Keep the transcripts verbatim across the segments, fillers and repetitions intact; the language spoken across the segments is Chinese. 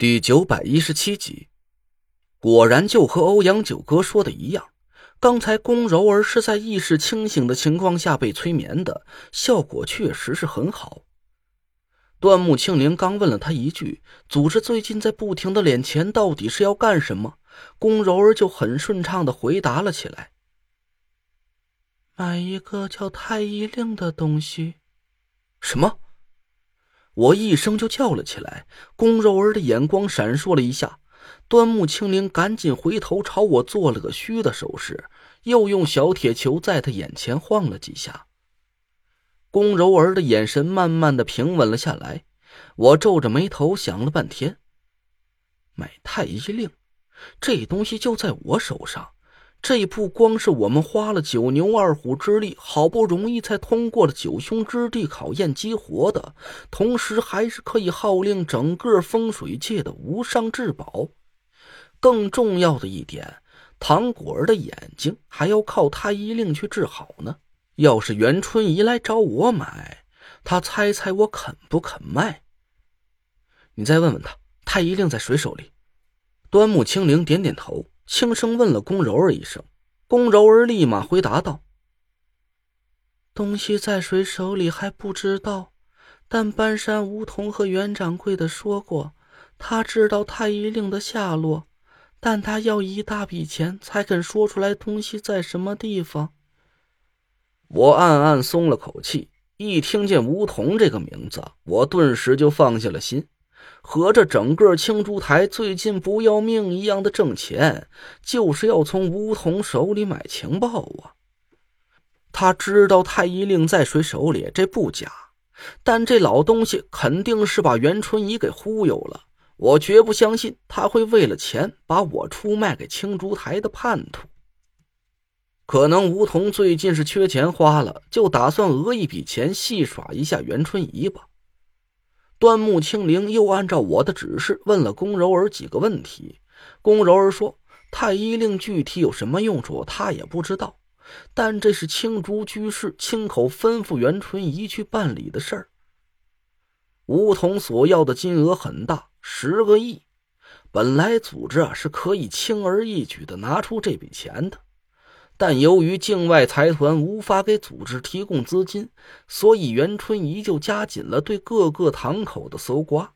第九百一十七集。果然就和欧阳九哥说的一样，刚才龚柔儿是在意识清醒的情况下被催眠的，效果确实是很好。段木庆龄刚问了他一句，组织最近在不停的敛钱到底是要干什么，龚柔儿就很顺畅地回答了起来。买一个叫太医令的东西。什么？我一声就叫了起来，龚柔儿的眼光闪烁了一下，端木清灵赶紧回头朝我做了个虚的手势，又用小铁球在他眼前晃了几下。龚柔儿的眼神慢慢的平稳了下来，我皱着眉头想了半天。买太医令，这东西就在我手上。这不光是我们花了九牛二虎之力，好不容易才通过了九凶之地考验激活的，同时还是可以号令整个风水界的无上至宝。更重要的一点，唐果儿的眼睛还要靠太医令去治好呢。要是袁春怡来找我买，他猜猜我肯不肯卖？你再问问他，太医令在谁手里？端木清灵点点头，轻声问了龚柔儿一声。龚柔儿立马回答道，东西在谁手里还不知道，但搬山梧桐和袁掌柜的说过，他知道太医令的下落，但他要一大笔钱才肯说出来东西在什么地方。我暗暗松了口气，一听见梧桐这个名字，我顿时就放下了心。合着整个青竹台最近不要命一样的挣钱，就是要从梧桐手里买情报啊。他知道太医令在谁手里，这不假，但这老东西肯定是把袁春怡给忽悠了，我绝不相信他会为了钱把我出卖给青竹台的叛徒。可能梧桐最近是缺钱花了，就打算讹一笔钱戏耍一下袁春怡吧。端木清灵又按照我的指示问了龚柔儿几个问题。龚柔儿说，太医令具体有什么用处他也不知道，但这是青竹居士亲口吩咐袁纯仪去办理的事儿。梧桐所要的金额很大，十个亿，本来组织啊是可以轻而易举的拿出这笔钱的。但由于境外财团无法给组织提供资金，所以袁春怡就加紧了对各个堂口的搜刮。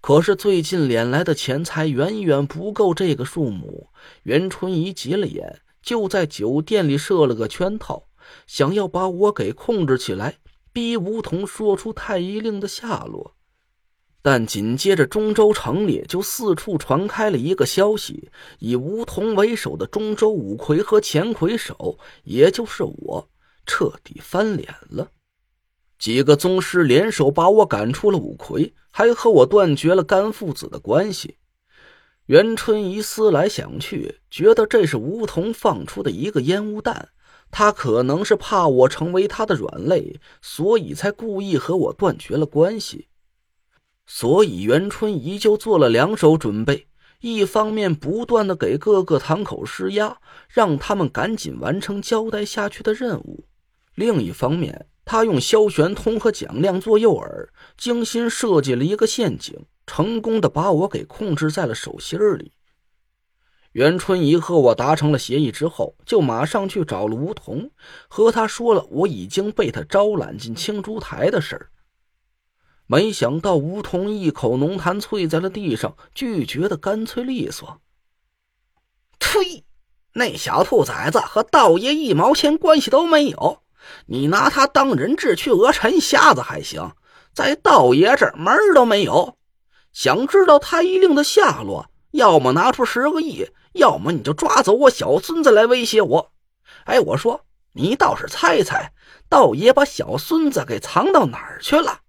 可是最近敛来的钱财远远不够这个数目，袁春怡急了眼，就在酒店里设了个圈套，想要把我给控制起来，逼梧桐说出太医令的下落。但紧接着中州城里就四处传开了一个消息，以梧桐为首的中州五魁和前魁首，也就是我，彻底翻脸了。几个宗师联手把我赶出了五魁，还和我断绝了干父子的关系。袁春怡思来想去，觉得这是梧桐放出的一个烟雾弹，他可能是怕我成为他的软肋，所以才故意和我断绝了关系。所以袁春怡就做了两手准备，一方面不断的给各个堂口施压，让他们赶紧完成交代下去的任务，另一方面他用萧玄通和蒋亮做诱饵，精心设计了一个陷阱，成功的把我给控制在了手心里。袁春怡和我达成了协议之后，就马上去找了梧桐，和他说了我已经被他招揽进青竹台的事儿。没想到梧桐一口浓痰啐在了地上，拒绝的干脆利索。呸！那小兔崽子和道爷一毛钱关系都没有，你拿他当人质去讹陈瞎子还行，在道爷这儿门儿都没有。想知道太医令的下落，要么拿出十个亿，要么你就抓走我小孙子来威胁我。哎，我说，你倒是猜猜，道爷把小孙子给藏到哪儿去了？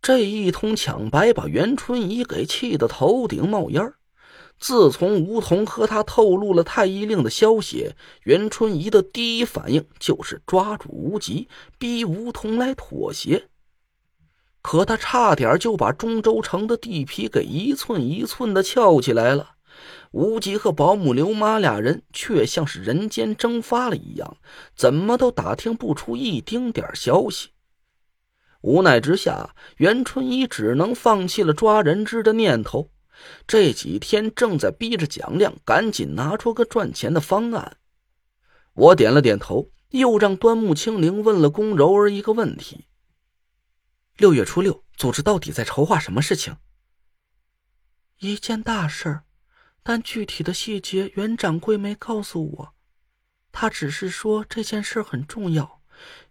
这一通抢白把袁春怡给气得头顶冒烟。自从梧桐和他透露了太医令的消息，袁春怡的第一反应就是抓住无极，逼梧桐来妥协。可他差点就把中州城的地皮给一寸一寸的翘起来了。无极和保姆刘妈俩人却像是人间蒸发了一样，怎么都打听不出一丁点消息。无奈之下，袁春一只能放弃了抓人质的念头。这几天正在逼着蒋亮赶紧拿出个赚钱的方案。我点了点头，又让端木清灵问了龚柔儿一个问题：六月初六，组织到底在筹划什么事情？一件大事，但具体的细节袁掌柜没告诉我，他只是说这件事很重要，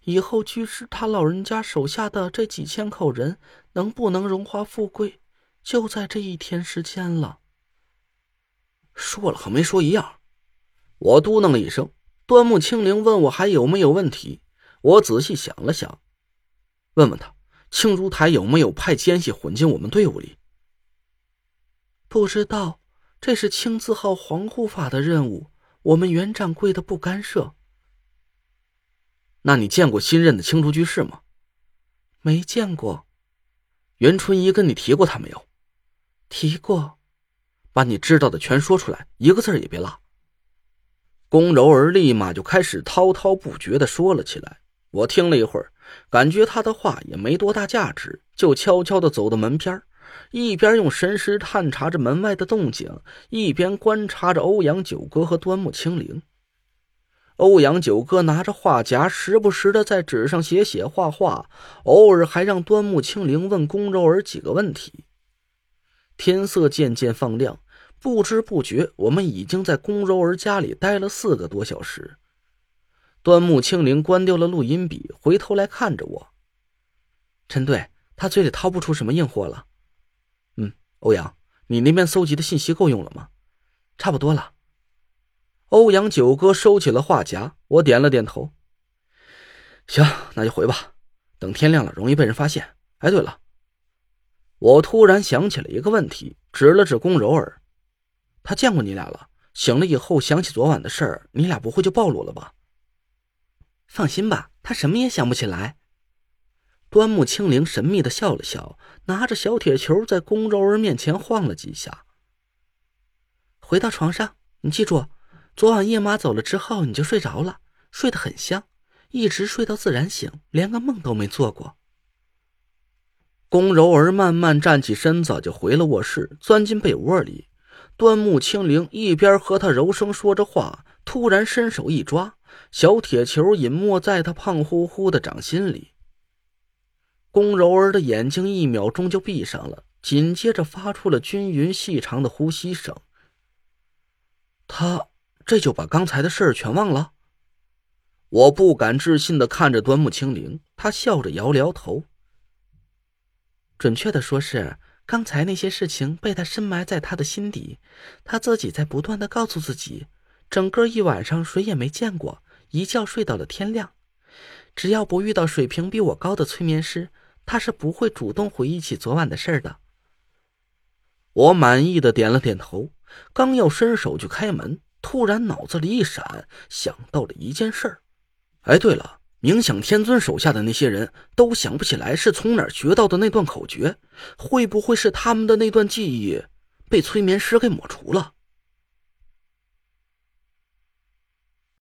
以后居士他老人家手下的这几千口人能不能荣华富贵，就在这一天时间了。说了和没说一样。我嘟囔了一声，端木清灵问我还有没有问题，我仔细想了想，问问他青竹台有没有派奸细混进我们队伍里。不知道，这是青字号皇护法的任务，我们袁掌柜的不干涉。那你见过新任的青竹居士吗？没见过。袁春一跟你提过他没有？提过。把你知道的全说出来，一个字也别落。龚柔儿立马就开始滔滔不绝地说了起来，我听了一会儿，感觉他的话也没多大价值，就悄悄地走到门边，一边用神识探查着门外的动静，一边观察着欧阳九哥和端木清灵。欧阳九哥拿着画夹，时不时的在纸上写写画画，偶尔还让端木清灵问龚柔儿几个问题。天色渐渐放亮，不知不觉我们已经在龚柔儿家里待了四个多小时。端木清灵关掉了录音笔，回头来看着我：陈队，他嘴里掏不出什么硬货了。欧阳，你那边搜集的信息够用了吗？差不多了。欧阳九哥收起了画夹，我点了点头。行，那就回吧，等天亮了容易被人发现。哎，对了，我突然想起了一个问题，指了指龚柔儿：他见过你俩了，醒了以后想起昨晚的事儿，你俩不会就暴露了吧？放心吧，他什么也想不起来。端木清灵神秘地笑了笑，拿着小铁球在龚柔儿面前晃了几下。回到床上，你记住，昨晚夜妈走了之后你就睡着了，睡得很香，一直睡到自然醒，连个梦都没做过。龚柔儿慢慢站起身子就回了卧室，钻进被窝里。端木清灵一边和他柔声说着话，突然伸手一抓，小铁球隐没在他胖乎乎的掌心里。龚柔儿的眼睛一秒钟就闭上了，紧接着发出了均匀细长的呼吸声。他这就把刚才的事儿全忘了？我不敢置信地看着端木清灵，他笑着摇了摇头。准确地说是，刚才那些事情被他深埋在他的心底，他自己在不断地告诉自己，整个一晚上谁也没见过，一觉睡到了天亮。只要不遇到水平比我高的催眠师，他是不会主动回忆起昨晚的事儿的。我满意的点了点头，刚要伸手去开门，突然脑子里一闪，想到了一件事儿。哎，对了，冥想天尊手下的那些人都想不起来是从哪儿学到的那段口诀，会不会是他们的那段记忆被催眠师给抹除了？